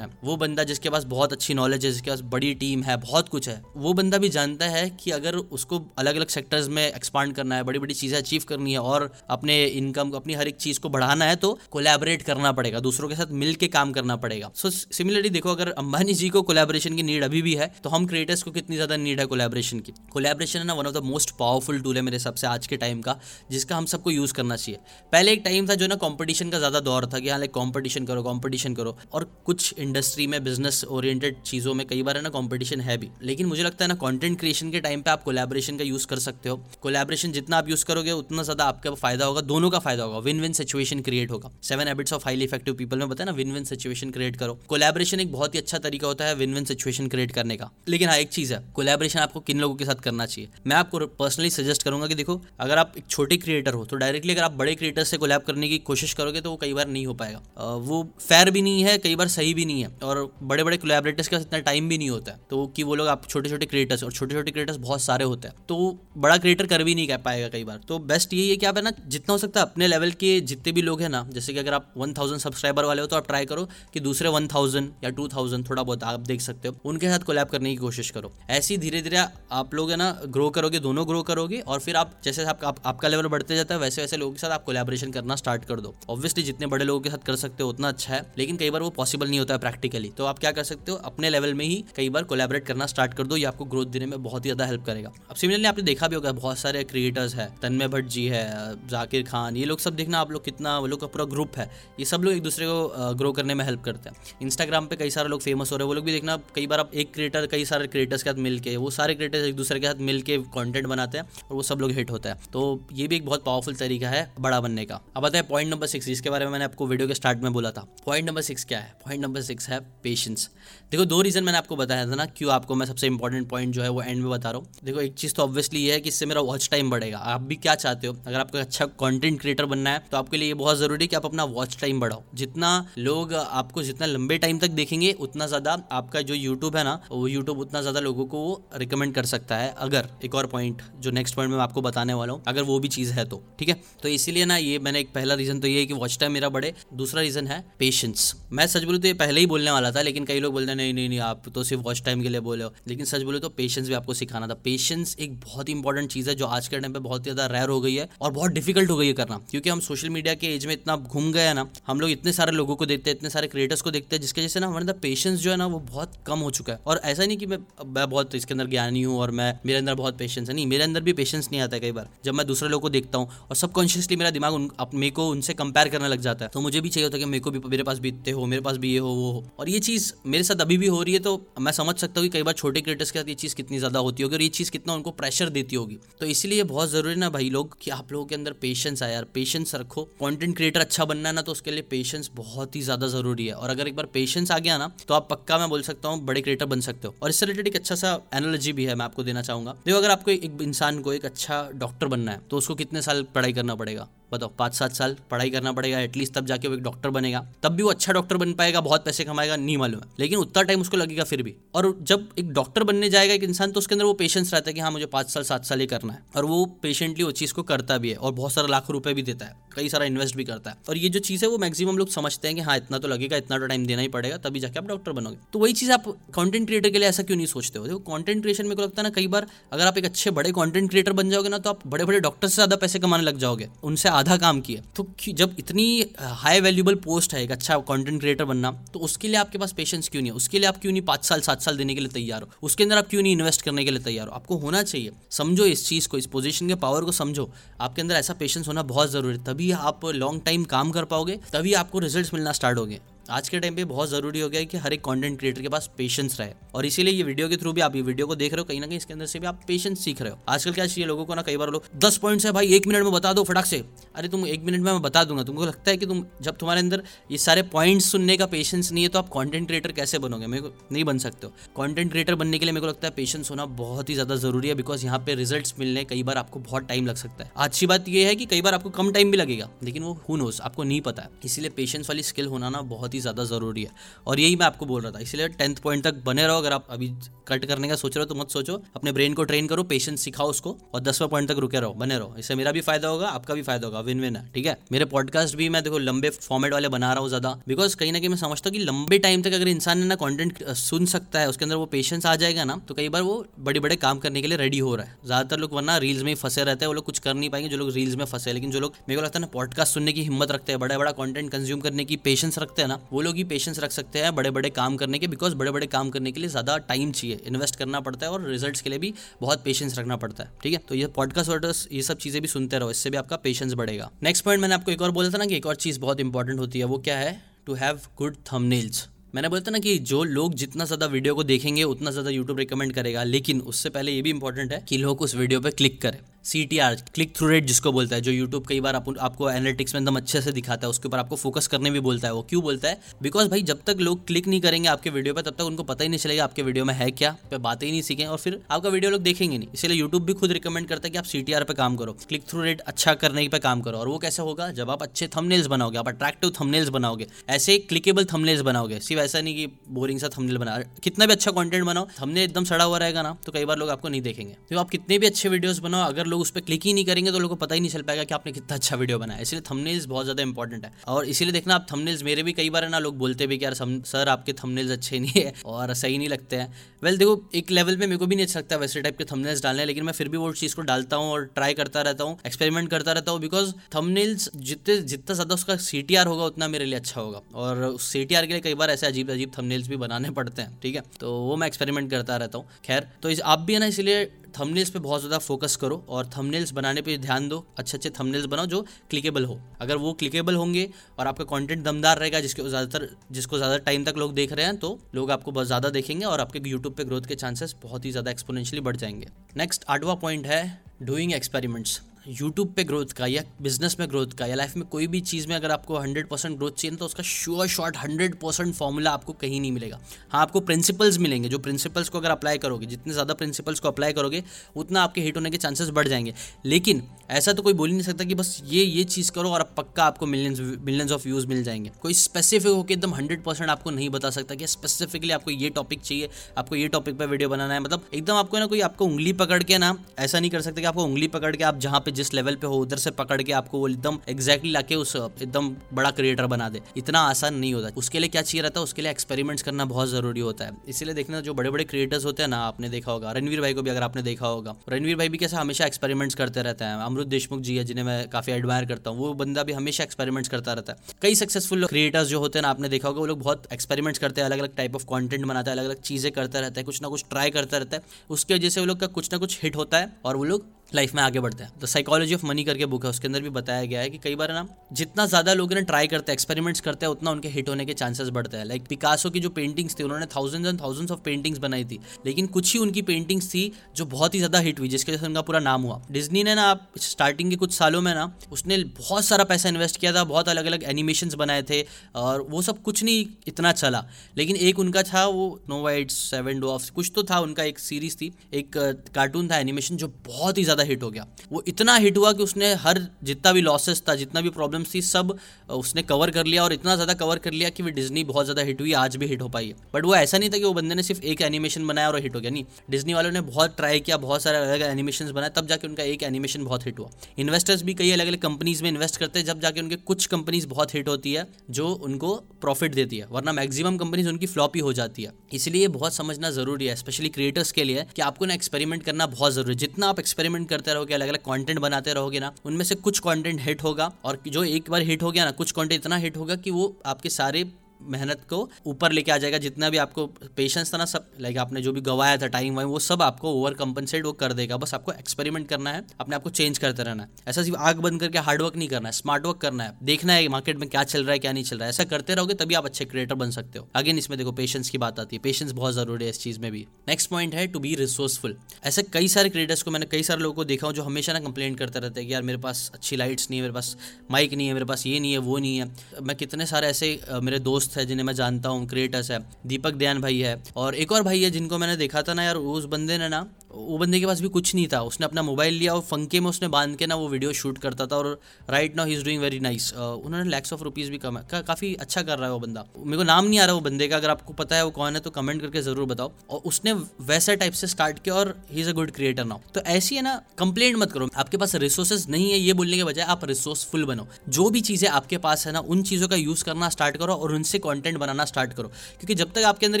है, वो बंदा जिसके पास बहुत अच्छी नॉलेज है, जिसके पास बड़ी टीम है, बहुत कुछ है, वो बंदा भी जानता है कि अगर उसको अलग अलग सेक्टर्स में एक्सपांड करना है, बड़ी बड़ी चीजें अचीव करनी है और अपने इनकम अपनी हर एक चीज को बढ़ाना है तो कोलैबोरेट करना पड़ेगा, दूसरों के साथ मिलके काम करना पड़ेगा। सो सिमिलरली देखो अगर अंबानी जी को कोलैबोरेशन की नीड अभी भी है तो हम क्रिएटर्स को कितनी ज्यादा नीड है कोलैबोरेशन की। कोलैबोरेशन है ना one of the most powerful tool है मेरे हिसाब से आज के टाइम का, जिसका हम सबको यूज करना चाहिए। पहले एक टाइम था जो ना कंपटीशन का ज्यादा दौर था कि हाँ लाइक कंपटीशन करो कंपटीशन करो, और कुछ इंडस्ट्री में बिजनेस ओरिएंटेड चीजों में कई बार है ना कंपटीशन है भी, लेकिन मुझे लगता है ना कंटेंट क्रिएशन के टाइम पे आप कोलैबोरेशन का यूज कर सकते हो। कोलैबोरेशन जितना आप यूज करोगे उतना ज्यादा आपका फायदा होगा, दोनों का फायदा होगा, विन विन सिचुएशन क्रिएट होगा। Seven habits of highly effective people में बताया ना विन विन सिचुएशन क्रिएट करो। कोलैबोरेशन एक बहुत ही अच्छा तरीका होता है विन विन सिचुएशन क्रिएट करने का। लेकिन हाँ एक चीज है, कोलैबोरेशन आपको किन लोगों के साथ करना चाहिए। मैं आपको पर्सनली सजेस्ट करूंगा कि देखो अगर आप एक छोटे क्रिएटर हो तो डायरेक्टली अगर आप बड़े क्रिएटर से कोलैब करने की कोशिश करोगे तो वो कई बार नहीं हो पाएगा, वो फेयर भी नहीं है, कई बार सही भी नहीं है, और बड़े बड़े कोलैबोरेटर्स के पास इतना टाइम भी नहीं होता है तो कि वो लोग आप छोटे छोटे क्रिएटर्स, और छोटे छोटे क्रिएटर्स बहुत सारे होते हैं तो बड़ा क्रिएटर कर भी नहीं कर पाएगा कई बार। तो बेस्ट यही है कि आप है ना जितना हो सकता है अपने लेवल के जितने भी लोग हैं ना, जैसे कि अगर आप वन थाउज़ेंड सब्सक्राइबर वाले हो तो आप ट्राई करो कि दूसरे वन थाउज़ेंड या टू थाउज़ेंड, थोड़ा बहुत आप देख सकते हो, उनके साथ कोलैब करने की कोशिश करो। ऐसे धीरे धीरे आप लोग है ना ग्रो करोगे, दोनों ग्रो करोगे, और फिर आप जैसे आप, आप, आपका लेवल बढ़ते जाता है वैसे वैसे लोगों के साथ आप कोलैबोरेशन करना स्टार्ट कर दो। ऑब्वियसली जितने बड़े लोगों के साथ कर सकते हो उतना अच्छा है, लेकिन कई बार वो पॉसिबल नहीं होता है प्रैक्टिकली। तो आप क्या कर सकते हो अपने लेवल में ही कई बार कोलैबोरेट करना स्टार्ट कर दो, ये आपको ग्रोथ देने में बहुत ही ज्यादा हेल्प करेगा। अब सिमिलरली आपने देखा भी होगा बहुत सारे क्रिएटर्स है, तन्मय भट्ट जी है, जाकिर खान, ये लोग सब देखना आप लोग कितना, वो लोग का पूरा ग्रुप है, ये सब लोग एक दूसरे को ग्रो करने में हेल्प करते हैं। इंस्टाग्राम पे कई सारे लोग फेमस हो रहे हैं, वो लोग भी देखना कई बार आप एक क्रिएटर कई सारे क्रिएटर्स के साथ मिलके, वो सारे क्रिएटर्स एक दूसरे के साथ मिलके कंटेंट बनाते हैं और वो सब लोग हिट होता है। तो ये भी एक बहुत पावरफुल तरीका है बड़ा बनने का। अब आता है पॉइंट नंबर सिक्स, जिसके बारे में मैंने आपको वीडियो के स्टार्ट में बोला था। पॉइंट नंबर सिक्स क्या है, पॉइंट नंबर सिक्स है पेशेंस। देखो दो रीजन मैंने आपको बताया था ना क्यों आपको मैं सबसे इंपॉर्टेंट पॉइंट जो है वो एंड में बता रहा हूँ। देखो एक चीज तो ऑब्वियसली है कि इससे मेरा वॉच टाइम बढ़ेगा। आप भी क्या चाहते हो, अगर आपको अच्छा कंटेंट क्रिएटर बनना है तो आपके लिए बहुत जरूरी है कि आप अपना वॉच टाइम बढ़ाओ। जितना लोग आपको जितना लंबे टाइम तक देखेंगे उतना ज़्यादा आपका जो यूट्यूब है ना, वो यूट्यूब उतना ज़्यादा लोगों को रिकमेंड कर सकता है। अगर एक और पॉइंट जो नेक्स्ट पॉइंट मैं आपको बताने वाला हूँ, अगर वो भी चीज़ है तो ठीक है। तो इसीलिए ना ये मैंने एक पहला रीज़न तो ये है कि वॉच टाइम मेरा बढ़े। दूसरा रीज़न है पेशेंस। मैं सच बोलूँ तो ये पहले ही बोलने वाला था, लेकिन कई लोग बोलते हैं नहीं नहीं नहीं आप तो सिर्फ वॉच टाइम के लिए बोले हो, लेकिन सच बोलूँ तो पेशेंस भी आपको सिखाना था। पेशेंस एक बहुत इंपॉर्टेंट चीज़ है जो आज के टाइम पे बहुत ज़्यादा रेयर हो गई है और बहुत डिफिकल्ट हो गई है करना, क्योंकि हम सोशल मीडिया के एज में इतना घूम गए हैं ना, हम लोग इतने सारे लोगों को देखते हैं, इतने सारे क्रिएटर्स को देखते हैं, जिसकी वजह से ना हमारे अंदर पेशेंस जो है ना वो बहुत कम हो चुका है। और ऐसा नहीं कि मैं मैं बहुत इसके अंदर ज्ञानी हूँ और मैं मेरे अंदर बहुत पेशेंस है, नहीं, मेरे अंदर भी पेशेंस नहीं आता है। कई बार जब मैं दूसरे लोगों को देखता हूँ और सबकॉन्शियसली मेरा दिमाग मेरे को उनसे कंपेयर करने लग जाता है, तो मुझे भी चाहिए होता है कि मेरे को भी, मेरे पास भी इतने हो, मेरे पास भी ये हो वो हो। और ये चीज़ मेरे साथ अभी भी हो रही है, तो मैं समझ सकता हूँ कि कई बार छोटे क्रिएटर्स के साथ ये चीज़ कितनी ज़्यादा होती होगी और ये चीज़ कितना उनको प्रेशर देती होगी। तो इसीलिए बहुत ज़रूरी ना भाई लोग कि आप लोगों के अंदर पेशेंस आए यार, पेशेंस रखो। कंटेंट क्रिएटर अच्छा बनना है ना, तो उसके लिए पेशेंस बहुत ही ज़्यादा ज़रूरी है। और अगर एक बार पेशेंस आ गया ना, तो आप पक्का मैं बोल सकता हूँ बड़े क्रिएटर बन सकते हो। और इससे रिलेटेड एक अच्छा सा एनालॉजी भी है मैं आपको देना चाहूँगा। देखो अगर आपको एक इंसान को एक अच्छा डॉक्टर बनना है, तो उसको कितने साल पढ़ाई करना पड़ेगा? बताओ, पाँच सात साल पढ़ाई करना पड़ेगा एटलीस्ट, तब जाके वो एक डॉक्टर बनेगा। तब भी वो अच्छा डॉक्टर बन पाएगा, बहुत पैसे कमाएगा नहीं मालूम है, लेकिन उतना टाइम उसको लगेगा फिर भी। और जब एक डॉक्टर बनने जाएगा एक इंसान, तो उसके अंदर वो पेशेंस रहता है कि हाँ मुझे पाँच साल सात साल ये करना है, और वो पेशेंटली वो चीज़ को करता भी है और बहुत सारा लाखों रुपये भी देता है, कई सारा इन्वेस्ट भी करता है। और ये जो चीज़ है वो मैक्सिमम लोग समझते हैं कि हाँ इतना तो लगेगा, इतना तो टाइम देना ही पड़ेगा, तभी जाके आप डॉक्टर बनोगे। तो वही चीज़ आप कंटेंट क्रिएटर के लिए ऐसा क्यों नहीं सोचते हो? देखो कंटेंट क्रिएशन मेरे को लगता है ना, कई बार अगर आप एक अच्छे बड़े कंटेंट क्रिएटर बन जाओगे ना, तो आप बड़े बड़े डॉक्टर से ज़्यादा पैसे कमाने लग जाओगे, उनसे आधा काम किया। तो जब इतनी हाई वैल्यूएबल पोस्ट है एक अच्छा कंटेंट क्रिएटर बनना, तो उसके लिए आपके पास पेशेंस क्यों नहीं है? उसके लिए आप क्यों नहीं पाँच साल सात साल देने के लिए तैयार हो? उसके अंदर आप क्यों नहीं इन्वेस्ट करने के लिए तैयार हो? आपको होना चाहिए। समझो इस चीज़ को, इस पोजीशन के पावर को समझो। आपके अंदर ऐसा पेशेंस होना बहुत ज़रूरी है, तभी आप लॉन्ग टाइम काम कर पाओगे, तभी आपको रिजल्ट्स मिलना स्टार्ट होंगे। आज के टाइम पे बहुत ज़रूरी हो गया है कि हर एक कंटेंट क्रिएटर के पास पेशेंस रहे, और इसीलिए ये वीडियो के थ्रू भी आप ये वीडियो को देख रहे हो, कहीं ना कहीं इसके अंदर से भी आप पेशेंस सीख रहे हो। आजकल क्या चाहिए लोगों को ना, कई बार लोग दस पॉइंट्स है भाई एक मिनट में बता दो फटाक से। अरे तुम एक मिनट में मैं बता दूंगा, तुमको लगता है कि तुम जब तुम्हारे अंदर ये सारे पॉइंट्स सुनने का पेशेंस नहीं है, तो आप कंटेंट क्रिएटर कैसे बनोगे? मेरे को नहीं बन सकते हो। कंटेंट क्रिएटर बनने के लिए मेरे को लगता है पेशेंस होना बहुत ही ज़्यादा ज़रूरी है, बिकॉज यहाँ पे रिजल्ट्स मिलने कई बार आपको बहुत टाइम लग सकता है। अच्छी बात यह है कि कई बार आपको कम टाइम भी लगेगा, लेकिन वो हू नोस, आपको नहीं पता है। इसीलिए पेशेंस वाली स्किल होना ना बहुत ज़्यादा ज़रूरी है, और यही मैं आपको बोल रहा था। इसलिए टेंथ पॉइंट तक बने रहो। अगर आप अभी कट करने का सोच रहे हो तो मत सोचो, अपने ब्रेन को ट्रेन करो, पेशेंस सिखाओ उसको, और दसवां पॉइंट तक रुके रहो, बने रहो। इससे मेरा भी फायदा होगा, आपका भी फायदा होगा, विन विन है, ठीक है। मेरे पॉडकास्ट भी मैं देखो लंबे फॉर्मेट वाले बना रहा हूँ ज़्यादा, बिकॉज कहीं ना कहीं मैं समझता हूँ कि लंबे टाइम तक अगर इंसान ने ना कॉन्टेंट सुन सकता है, उसके अंदर वो पेशेंस आ जाएगा ना, तो कई बार वो बड़े बड़े काम करने के लिए रेडी हो रहा है। ज़्यादातर लोग वरना रील्स में ही फंसे रहते हैं, वो लोग कुछ कर नहीं पाएंगे जो लोग रील्स में फंसे। लेकिन जो लोग मेरे को लगता है ना पॉडकास्ट सुनने की हिम्मत रखते हैं, बड़ा बड़ा कॉन्टेंट कंज्यूम करने की पेशेंस रखते हैं ना, वो लोग ही पेशेंस रख सकते हैं बड़े बड़े काम करने के। बिकॉज बड़े बड़े काम करने के लिए ज़्यादा टाइम चाहिए, इन्वेस्ट करना पड़ता है, और रिजल्ट्स के लिए भी बहुत पेशेंस रखना पड़ता है, ठीक है। तो ये पॉडकास्ट वर्डर्स ये सब चीज़ें भी सुनते रहो, इससे भी आपका पेशेंस बढ़ेगा। नेक्स्ट पॉइंट मैंने आपको एक और बोला था ना कि एक और चीज़ बहुत इंपॉर्टेंट होती है, वो क्या है? To have good thumbnails. मैंने बोलता ना कि जो लोग जितना ज़्यादा वीडियो को देखेंगे उतना ज़्यादा यूट्यूब रिकमेंड करेगा, लेकिन उससे पहले ये भी इंपॉर्टेंट है कि लोग उस वीडियो पर क्लिक करें। C T R, click through rate जिसको बोलता है, जो यूट्यूब कई बार आप, आपको एनालिटिक्स में एकदम अच्छे से दिखाता है, उसके ऊपर आपको फोकस करने भी बोलता है। वो क्यों बोलता है? बिकॉज भाई जब तक लोग क्लिक नहीं करेंगे आपके वीडियो पर, तब तक उनको पता ही नहीं चलेगा आपके वीडियो में है क्या, पे बातें ही नहीं सीखें, और फिर आपका वीडियो लोग देखेंगे नहीं। इसलिए यूट्यूब भी खुद रिकमेंड करता है कि आप सी टी आर पर काम करो, क्लिक थ्रू रेट अच्छा करने पर काम करो। और वो कैसे होगा? जब आप अच्छे थंबनेल्स बनाओगे, आप अट्रैक्टिव थंबनेल्स बनाओगे, ऐसे क्लिकेबल थंबनेल्स बनाओगे। सिर्फ ऐसा नहीं कि बोरिंग सा थंबनेल बना, कितना भी अच्छा कंटेंट बनाओ, थंबनेल एकदम सड़ा हुआ रहेगा ना, तो कई बार लोग आपको नहीं देखेंगे। तो आप कितने भी अच्छे वीडियोस बनाओ, अगर लोग उस पर क्लिक ही नहीं करेंगे तो लोगों को पता ही नहीं चल पाएगा कि आपने कितना अच्छा वीडियो बनाया। इसलिए थंबनेल्स बहुत ज़्यादा इंपॉर्टेंट है, और इसीलिए देखना आप थंबनेल्स। मेरे भी कई बार है ना लोग बोलते भी कि यार सर आपके थंबनेल्स अच्छे नहीं है और सही नहीं लगते हैं। वेल देखो एक लेवल पे मेरे को भी नहीं अच्छा लगता वैसे टाइप के थंबनेल्स डालने, लेकिन मैं फिर भी वो चीज़ को डालता हूँ और ट्राई करता रहता हूँ, एक्सपेरिमेंट करता रहता हूँ। बिकॉज थंबनेल्स जितने जितना ज़्यादा उसका सी टी आर होगा उतना मेरे लिए अच्छा होगा, और सी टी आर के लिए कई बार ऐसे अजीब अजीब थंबनेल्स भी बनाने पड़ते हैं, ठीक है। तो वो मैं एक्सपेरिमेंट करता रहता हूँ। खैर तो इस आप भी है ना, इसलिए थंबनेल्स पे बहुत ज़्यादा फोकस करो और थंबनेल्स बनाने पे ध्यान दो। अच्छे अच्छे थंबनेल्स बनाओ जो क्लिकेबल हो। अगर वो क्लिकेबल होंगे और आपका कंटेंट दमदार रहेगा, जिसके ज़्यादातर जिसको ज़्यादा टाइम तक लोग देख रहे हैं, तो लोग आपको बहुत ज़्यादा देखेंगे और आपके यूट्यूब पे ग्रोथ के चांसेस बहुत ही ज़्यादा एक्सपोनेंशियली बढ़ जाएंगे। नेक्स्ट आठवां पॉइंट है डूइंग एक्सपेरिमेंट्स। यूट्यूब पे ग्रोथ का या बिजनेस में ग्रोथ का या लाइफ में कोई भी चीज़ में अगर आपको हंड्रेड परसेंट ग्रोथ चाहिए तो उसका sure shot hundred percent formula आपको कहीं नहीं मिलेगा। हाँ, आपको प्रिंसिपल्स मिलेंगे, जो प्रिंसिपल्स को अगर अप्लाई करोगे, जितने ज़्यादा प्रिंसिपल्स को अप्लाई करोगे उतना आपके हिट होने के चांसेस बढ़ जाएंगे। लेकिन ऐसा तो कोई बोल ही नहीं सकता कि बस ये ये चीज़ करो और अब पक्का आपको मिलियंस मिलियंस ऑफ व्यूज़ मिल जाएंगे। कोई स्पेसिफिक होकर एकदम हंड्रेड परसेंट आपको नहीं बता सकता कि स्पेसिफिकली आपको ये टॉपिक चाहिए, आपको ये टॉपिक पर वीडियो बनाना है। मतलब एकदम आपको ना कोई आपको उंगली पकड़ के ना ऐसा नहीं कर सकता कि आपको उंगली पकड़ के आप जहाँ पे जिस लेवल पे हो उधर से पकड़ के आपको वो एकदम एग्जैक्टली लाके उस एकदम बड़ा क्रिएटर बना दे, इतना आसान नहीं होता। उसके लिए क्या चाहिए रहता है, उसके लिए एक्सपेरिमेंट्स करना बहुत जरूरी होता है। इसीलिए देखना जो बड़े बड़े क्रिएटर्स होते हैं ना, आपने देखा होगा रणवीर भाई को भी अगर आपने देखा होगा, रणवीर भाई भी कैसे हमेशा एक्सपेरिमेंट्स करते रहते हैं। अमृत देशमुख जी है जिन्हें मैं काफी एडमायर करता हूँ, वो बंदा भी हमेशा एक्सपेरिमेंट्स करता रहता है। कई सक्सेसफुल क्रिएटर्स जो होते हैं ना, आपने देखा होगा, वो लोग बहुत एक्सपेरिमेंट्स करते हैं, अलग अलग टाइप ऑफ कॉन्टेंट बनाते हैं, अलग अलग चीजें करते रहते हैं, कुछ ना कुछ ट्राई करता रहता है। उसकी वजह से वो लोग का कुछ ना कुछ हिट होता है और वो लोग लाइफ में आगे बढ़ता है। तो साइकोलॉजी ऑफ मनी करके बुक है, उसके अंदर भी बताया गया है कि कई बार ना जितना ज़्यादा लोग ना ट्राई करते हैं, एक्सपेरिमेंट्स करते हैं, उतना उनके हिट होने के चांसेस बढ़ते हैं। लाइक पिकासो की जो पेंटिंग्स थी, उन्होंने thousands and thousands of paintings बनाई थी, लेकिन कुछ ही उनकी पेंटिंग्स थी जो बहुत ही ज़्यादा हिट हुई, जिसकी वजह से उनका पूरा नाम हुआ। डिज्नी ने ना आप स्टार्टिंग के कुछ सालों में ना उसने बहुत सारा पैसा इन्वेस्ट किया था, बहुत अलग अलग एनिमेशंस बनाए थे और वो सब कुछ नहीं इतना चला। लेकिन एक उनका था वो स्नो वाइट, सेवन डॉफ्स, कुछ तो था उनका, एक सीरीज थी, एक कार्टून था एनिमेशन जो बहुत ही हिट हो गया। वो इतना हिट हुआ कि उसने हर जितना भी लॉसेस था, जितना भी प्रॉब्लम्स थी, सब उसने कवर कर लिया और इतना ज्यादा कवर कर लिया कि वो डिज्नी बहुत ज्यादा हिट हुई, आज भी हिट हो पाई है। बट वो ऐसा नहीं था कि वो बंदे ने सिर्फ एक एनिमेशन बनाया और हिट हो गया, नहीं, डिज्नी वालों ने बहुत ट्राई किया, बहुत सारे अलग एनिमेशंस बनाए, तब जाके उनका एक एनिमेशन बहुत हिट हुआ। इन्वेस्टर्स भी कई अलग अलग कंपनीज में इन्वेस्ट करते हैं, जब जाके उनके कुछ कंपनीज बहुत हिट होती है जो उनको प्रॉफिट देती है, वरना मैक्सिमम कंपनीज उनकी फ्लॉप ही हो जाती है। इसलिए बहुत समझना जरूरी है, स्पेशली क्रिएटर्स के लिए, कि आपको ना एक्सपेरिमेंट करना बहुत जरूरी है। जितना आप एक्सपेरिमेंट करते रहोगे, अलग अलग कंटेंट बनाते रहोगे ना, उनमें से कुछ कंटेंट हिट होगा और जो एक बार हिट हो गया ना, कुछ कंटेंट इतना हिट होगा कि वो आपके सारे मेहनत को ऊपर लेके आ जाएगा। जितना भी आपको पेशेंस था ना, सब लाइक आपने जो भी गवाया था टाइम वाइम, वो सब आपको ओवर कंपनसेट वो कर देगा। बस आपको एक्सपेरिमेंट करना है, अपने आपको चेंज करते रहना है। ऐसा सिर्फ आग बंद करके हार्ड वर्क नहीं करना है, स्मार्ट वर्क करना है, देखना है मार्केट में क्या चल रहा है क्या नहीं चल रहा है। ऐसा करते रहोगे तभी आप अच्छे क्रिएटर बन सकते हो। अगेन इसमें देखो पेशेंस की बात आती है, पेशेंस बहुत जरूरी है इस चीज़ में भी। नेक्स्ट पॉइंट है टू बी रिसोर्सफुल। ऐसे कई सारे क्रिएटर्स को मैंने कई सारे लोगों को देखा हूँ जो हमेशा ना कंप्लेंट करते रहते हैं कि यार मेरे पास अच्छी लाइट्स नहीं है, मेरे पास माइक नहीं है, मेरे पास ये नहीं है, वो नहीं है। मैं कितने सारे ऐसे मेरे दोस्त है जिन्हें मैं जानता हूँ, क्रिएटर्स है, दीपक ध्यान भाई है और एक और भाई है जिनको मैंने देखा था ना यार, उस बंदे ने ना, वो बंदे के पास भी कुछ नहीं था, उसने अपना मोबाइल लिया और फंके में उसने बांध के ना वो वीडियो शूट करता था और right now he is doing very nice. उन्होंने लैक्स ऑफ रुपीज़ भी कमाए, का, काफ़ी अच्छा कर रहा है वो बंदा। मेरे को नाम नहीं आ रहा वो बंदे का, अगर आपको पता है वो कौन है तो कमेंट करके ज़रूर बताओ। और उसने वैसा टाइप से स्टार्ट किया और he is a good creator now. तो ऐसी है ना, कंप्लेंट मत करो, आपके पास रिसोर्सेज नहीं है ये बोलने के बजाय आप रिसोर्सफुल बनो। जो भी चीज़ें आपके पास है ना, उन चीज़ों का यूज़ करना स्टार्ट करो और उनसे कंटेंट बनाना स्टार्ट करो। क्योंकि जब तक आपके अंदर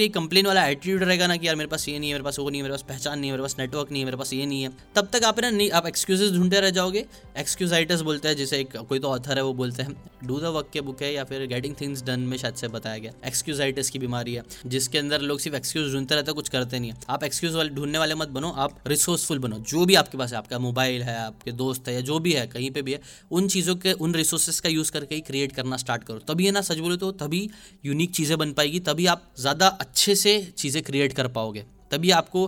ये कंप्लेन वाला एटीट्यूड रहेगा ना कि यार मेरे पास ये नहीं है, मेरे पास वो नहीं है, मेरे पास पहचान नहीं है, मेरे पास नेटवर्क नहीं है, मेरे पास ये नहीं है, तब तक आप ना नहीं, आप एक्सक्यूजेस ढूंढते रह जाओगे। एक्सक्यूजाइटस बोलते हैं जिसे, एक कोई तो ऑथर है वो बोलते हैं, डू द वर्क के बुक है या फिर गेटिंग थिंग्स डन में शायद से बताया गया, एक्सक्यूजाइटस की बीमारी है जिसके अंदर लोग सिर्फ एक्सक्यूज ढूंढते रहते हैं, कुछ करते नहीं है। आप एक्सक्यूज वाले ढूंढने वाले मत बनो, आप रिसोर्सफुल बनो। जो भी आपके पास है, आपका मोबाइल है, आपके दोस्त है, या जो भी है कहीं पे भी है, उन चीज़ों के, उन रिसोर्सेज का यूज़ करके ही क्रिएट करना स्टार्ट करो। तभी है ना, सच बोलो तो तभी यूनिक चीज़ें बन पाएगी, तभी आप ज़्यादा अच्छे से चीज़ें क्रिएट कर पाओगे, तभी आपको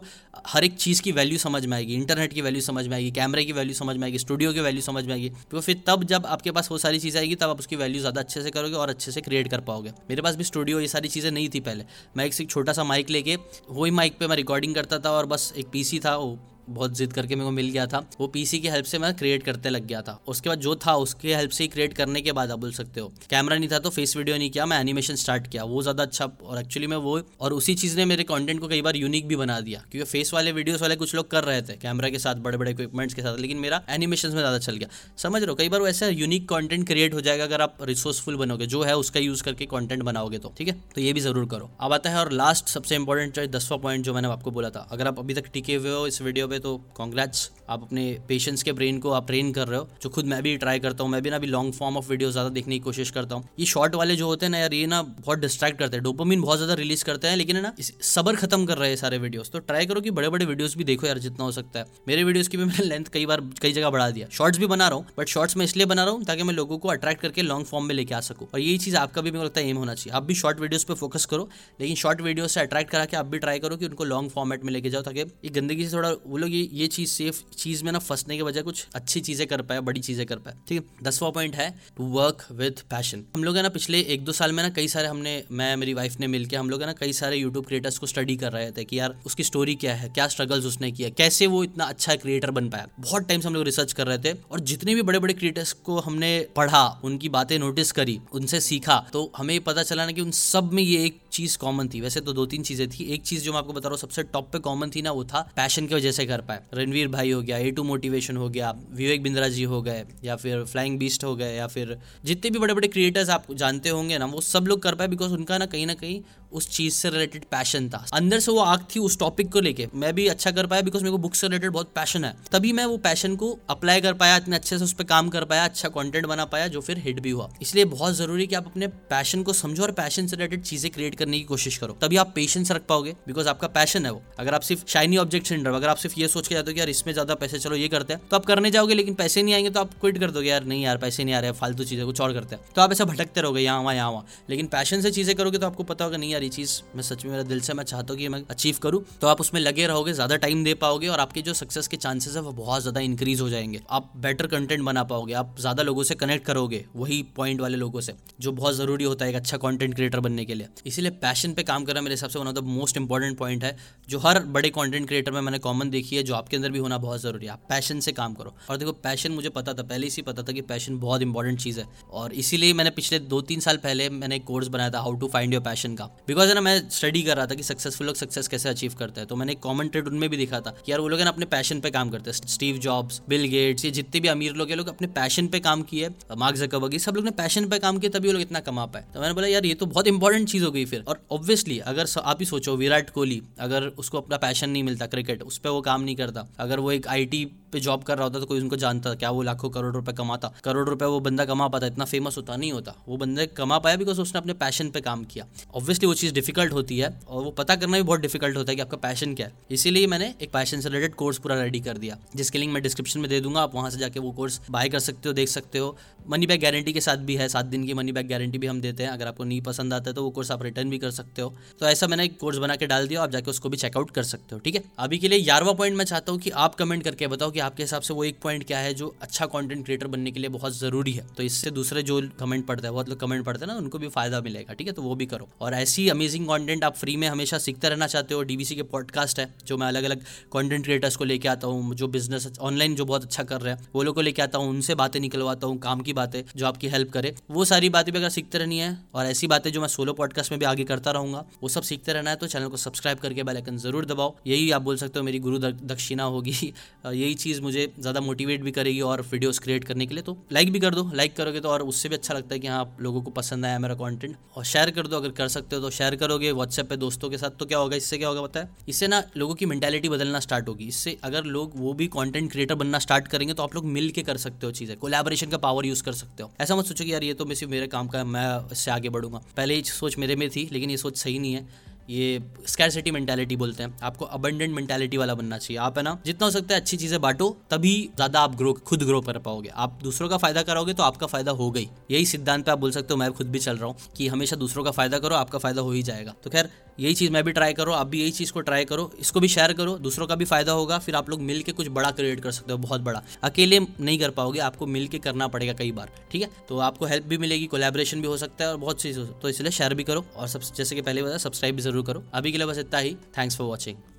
हर एक चीज़ की वैल्यू समझ में आएगी, इंटरनेट की वैल्यू समझ में आएगी, कैमरे की वैल्यू समझ में आएगी, स्टूडियो की वैल्यू समझ में आएगी। तो फिर तब जब आपके पास वो सारी चीज़ें आएगी तब आप उसकी वैल्यू ज़्यादा अच्छे से करोगे और अच्छे से क्रिएट कर पाओगे। मेरे पास भी स्टूडियो ये सारी चीज़ें नहीं थी पहले, मैं एक छोटा सा माइक लेके, वही माइक पर मैं रिकॉर्डिंग करता था और बस एक पीसी था, वो बहुत जिद करके मेरे को मिल गया था, वो पीसी की हेल्प से मैं क्रिएट करते लग गया था। उसके बाद जो था उसके हेल्प से ही क्रिएट करने के बाद आप बोल सकते हो, कैमरा नहीं था तो फेस वीडियो नहीं किया, मैं एनिमेशन स्टार्ट किया, वो ज़्यादा अच्छा, और एक्चुअली मैं वो, और उसी चीज़ ने मेरे कंटेंट को कई बार यूनिक भी बना दिया। क्योंकि फेस वाले वीडियोस वाले कुछ लोग कर रहे थे कैमरा के साथ, बड़े बड़े इक्विपमेंट्स के साथ, लेकिन मेरा एनिमेशन में ज़्यादा चल गया। समझ रहे हो, कई बार वैसे यूनिक कॉन्टेंट क्रिएट हो जाएगा अगर आप रिसोर्सफुल बनोगे, जो है उसका यूज़ करके कॉन्टेंट बनाओगे तो। ठीक है, तो ये भी ज़रूर करो। अब आता है और लास्ट सबसे इंपॉर्टेंट दसवां पॉइंट जो मैंने आपको बोला था, अगर आप अभी तक टिके हुए हो इस वीडियो तो कांग्रेट्स, आप अपने पेशेंस के ब्रेन को आप ट्रेन कर रहे हो, जो खुद मैं भी ट्राई करता हूँ। मैं भी ना अभी लॉन्ग फॉर्म ऑफ वीडियो ज़्यादा देखने की कोशिश करता हूँ। ये शॉर्ट वाले जो होते हैं ना यार, ये ना बहुत डिस्ट्रैक्ट करते हैं, डोपामिन बहुत ज़्यादा रिलीज करते हैं, लेकिन ना सबर खत्म कर रहे हैं सारे वीडियोस। तो ट्राई करो कि बड़े बड़े वीडियोस भी देखो यार, जितना हो सकता है। मेरे वीडियोस की भी मैंने लेंथ कई बार कई जगह बढ़ा दिया, शॉर्ट्स भी बना रहा हूँ, बट शॉर्ट्स में इसलिए बना रहा हूँ ताकि मैं लोगों को अट्रैक्ट करके लॉन्ग फॉर्म में लेके आ सकूँ। और यही चीज़ आपका भी मेरे को लगता है एम होना चाहिए, आप भी शॉर्ट वीडियोज़ पर फोकस करो, लेकिन शॉर्ट वीडियो से अट्रैक्ट करा के आप भी ट्राई करो कि उनको लॉन्ग फॉर्मेट में लेके जाओ, ताकि ये गंदगी से थोड़ा लोग ये ये चीज़ सेफ चीज़ में ना फंसने के बजाय कुछ अच्छी चीज़ें कर पाए, बड़ी चीज़ें कर पाए। ठीक है, दसवां पॉइंट है टू वर्क विथ पैशन। हम लोग है ना पिछले एक दो साल में ना कई सारे हमने मैं मेरी वाइफ ने मिलकर हम लोग है ना कई सारे यूट्यूब क्रिएटर्स को स्टडी कर रहे थे कि यार उसकी स्टोरी क्या है, क्या स्ट्रगल्स उसने किया, कैसे वो इतना अच्छा क्रिएटर बन पाया। बहुत टाइम से हम लोग रिसर्च कर रहे थे और जितने भी बड़े बड़े क्रिएटर्स को हमने पढ़ा, उनकी बातें नोटिस करी, उनसे सीखा, तो हमें पता चला ना कि उन सब में ये एक चीज़ कॉमन थी। वैसे तो दो तीन चीज़ें थी, एक चीज़ जो मैं आपको बता रहा हूँ सबसे टॉप पे कॉमन थी ना वो था पैशन की वजह से कर पाए। रणवीर भाई हो गया, ए टू मोटिवेशन हो गया, विवेक बिंद्रा जी हो गए, या फिर फ्लाइंग बीस्ट हो गए, या फिर जितने भी बड़े बड़े क्रिएटर्स आप जानते होंगे ना वो सब लोग कर पाए बिकॉज उनका ना कहीं ना कहीं उस चीज़ से रिलेटेड पैशन था, अंदर से वो आग थी उस टॉपिक को लेके। मैं भी अच्छा कर पाया बिकॉज मेरे को बुक से रिलेटेड बहुत पैशन है, तभी मैं वो पैशन को अप्लाई कर पाया, इतने अच्छे से उस पर काम कर पाया, अच्छा कंटेंट बना पाया जो फिर हिट भी हुआ। इसलिए बहुत जरूरी कि आप अपने पैशन को समझो और पैशन से रिलेटेड चीजें क्रिएट करने की कोशिश करो, तभी आप पेशेंस रख पाओगे बिकॉज आपका पैशन है वो। अगर आप सिर्फ शाइनी ऑब्जेक्ट सिंड्रोम, अगर आप सिर्फ ये सोच के जाते हो कि यार इसमें ज्यादा पैसे, चलो ये करते हैं, तो आप करने जाओगे लेकिन पैसे नहीं आएंगे तो आप क्विट कर दोगे, यार नहीं यार पैसे नहीं आ रहे, फालतू चीजें कुछ और करते हैं, तो आप ऐसा भटकते रहोगे यहाँ वहाँ यहाँ वहाँ। लेकिन पैशन से चीजें करोगे तो आपको पता होगा नहीं यार ये चीज मैं सच में मेरा दिल से मैं चाहता हूँ कि मैं अचीव करूँ, तो आप उसमें लगे रहोगे, ज्यादा टाइम दे पाओगे और आपके जो सक्सेस के चांसेस है वो बहुत ज्यादा इंक्रीज हो जाएंगे। आप बेटर कंटेंट बना पाओगे, आप ज्यादा लोगों से कनेक्ट करोगे, वही पॉइंट वाले लोगों से, जो बहुत जरूरी होता है एक अच्छा कंटेंट क्रिएटर बनने के लिए। इसीलिए पैशन पे काम करना मेरे हिसाब से one of the most important point है जो हर बड़े कंटेंट क्रिएटर में मैंने कॉमन देखी है, जो आपके अंदर भी होना बहुत जरूरी है। आप पैशन से काम करो। और देखो पैशन मुझे पता था, पहले से पता था कि पैशन बहुत इंपॉर्टेंट चीज़ है और इसीलिए मैंने पिछले दो तीन साल पहले मैंने एक कोर्स बनाया था how to find your passion का, बिकॉज है ना मैं स्टडी कर रहा था कि सक्सेसफुल लोग सक्सेस कैसे अचीव करते हैं। तो मैंने एक कॉमन ट्रेड उनमें भी देखा था कि यार वो लोग है ना अपने पैशन पे काम करते हैं। स्टीव जॉब्स, बिल गेट्स, ये जितने भी अमीर लोग हैं लोग अपने पैशन पे काम किए, मार्क ज़करबर्ग, सब लोग ने पैशन पे काम किया तभी वो लोग इतना कमा पाए। तो मैंने बोला यार ये तो बहुत इंपॉर्टेंट चीज़ हो गई फिर। और ऑब्वियसली अगर आप ही सोचो विराट कोहली, अगर उसको अपना पैशन नहीं मिलता क्रिकेट, उस पर वो काम नहीं करता, अगर वो एक आईटी पे जॉब कर रहा होता तो कोई उनको जानता क्या? वो लाखों करोड़ रुपए कमाता। करोड़ रुपए वो बंदा कमा पाता, इतना फेमस होता नहीं होता। वो बंदा कमा पाया बिकॉज उसने अपने पैशन पे काम किया। ऑब्वियसली वो चीज़ डिफिकल्ट होती है और वो पता करना भी बहुत डिफिकल्ट होता है कि आपका पैशन क्या है। इसीलिए मैंने एक पैशन से रिलेटेड कोर्स पूरा रेडी कर दिया जिसके लिंक मैं डिस्क्रिप्शन में दे दूंगा। आप वहाँ से जाके वो कोर्स बाय कर सकते हो, देख सकते हो। मनी बैक गारंटी के साथ भी है, सात दिन की मनी बैक गारंटी भी हम देते हैं। अगर आपको नहीं पसंद आता है तो वो कोर्स आप रिटर्न भी कर सकते हो। तो ऐसा मैंने एक कोर्स बना के डाल दिया, आप जाके उसको भी चेकआउट कर सकते हो। ठीक है, अभी के लिए ग्यारहवां पॉइंट मैं चाहता हूँ कि आप कमेंट करके बताओ कि आपके हिसाब से वो एक पॉइंट क्या है जो अच्छा कंटेंट क्रिएटर बनने के लिए बहुत जरूरी है। तो इससे दूसरे जो कमेंट पढ़ते हैं, बहुत लोग कमेंट पढ़ते हैं ना, उनको भी फायदा मिलेगा। ठीक है, तो वो भी करो। और ऐसी अमेजिंग कंटेंट आप फ्री में हमेशा सीखते रहना चाहते हो, डीबीसी के पॉडकास्ट है जो मैं अलग अलग कंटेंट क्रिएटर्स को लेके आता हूँ, जो बिजनेस ऑनलाइन जो बहुत अच्छा कर रहे हैं वो लोग को लेके आता हूँ, उनसे बातें निकलवाता हूँ, काम की बातें जो आपकी हेल्प करे, वो सारी बातें भी अगर सीखते रहनी है। और ऐसी बातें जो मैं सोलो पॉडकास्ट में भी आगे करता रहूंगा, वो सब सीखते रहना है तो चैनल को सब्सक्राइब करके बेल आइकन जरूर दबाओ। यही आप बोल सकते हो मेरी गुरु दक्षिणा होगी, यही चीज़ मुझे ज़्यादा मोटिवेट भी करेगी और वीडियोस क्रिएट करने के लिए। तो लाइक भी कर दो, लाइक करोगे तो और उससे भी अच्छा लगता है कि हाँ आप लोगों को पसंद आया मेरा कंटेंट। और शेयर कर दो अगर कर सकते हो तो शेयर करोगे व्हाट्सएप पे दोस्तों के साथ तो क्या होगा, इससे क्या होगा पता है? इससे ना लोगों की मेंटालिटी बदलना स्टार्ट होगी। इससे अगर लोग वो भी कंटेंट क्रिएटर बनना स्टार्ट करेंगे तो आप लोग मिल के कर सकते हो चीज़ें, कोलैबोरेशन का पावर यूज़ कर सकते हो। ऐसा मत सोचो कि यार ये तो मैं सिर्फ मेरे काम का, मैं इससे आगे बढ़ूंगा। पहले ये सोच मेरे में थी लेकिन ये सोच सही नहीं है, ये स्कैरसिटी मेंटालिटी बोलते हैं। आपको अबंडेंट मेंटालिटी वाला बनना चाहिए। आप है ना जितना हो सकता है अच्छी चीज़ें बांटो, तभी ज़्यादा आप ग्रो खुद ग्रो कर पाओगे। आप दूसरों का फायदा करोगे तो आपका फायदा हो गई। यही सिद्धांत पे आप बोल सकते हो मैं खुद भी चल रहा हूँ कि हमेशा दूसरों का फायदा करो, आपका फायदा हो ही जाएगा। तो खैर यही चीज़ मैं भी ट्राई करो, आप भी यही चीज़ को ट्राई करो, इसको भी शेयर करो, दूसरों का भी फायदा होगा। फिर आप लोग मिल के कुछ बड़ा क्रिएट कर सकते हो, बहुत बड़ा। अकेले नहीं कर पाओगे, आपको मिल के करना पड़ेगा कई बार। ठीक है, तो आपको हेल्प भी मिलेगी, कोलैबोरेशन भी हो सकता है और बहुत चीज़ हो। तो इसलिए शेयर भी करो और सब जैसे कि पहले बताया सब्सक्राइब भी जरूर करो। अभी के लिए बस इतना ही। Thanks for watching.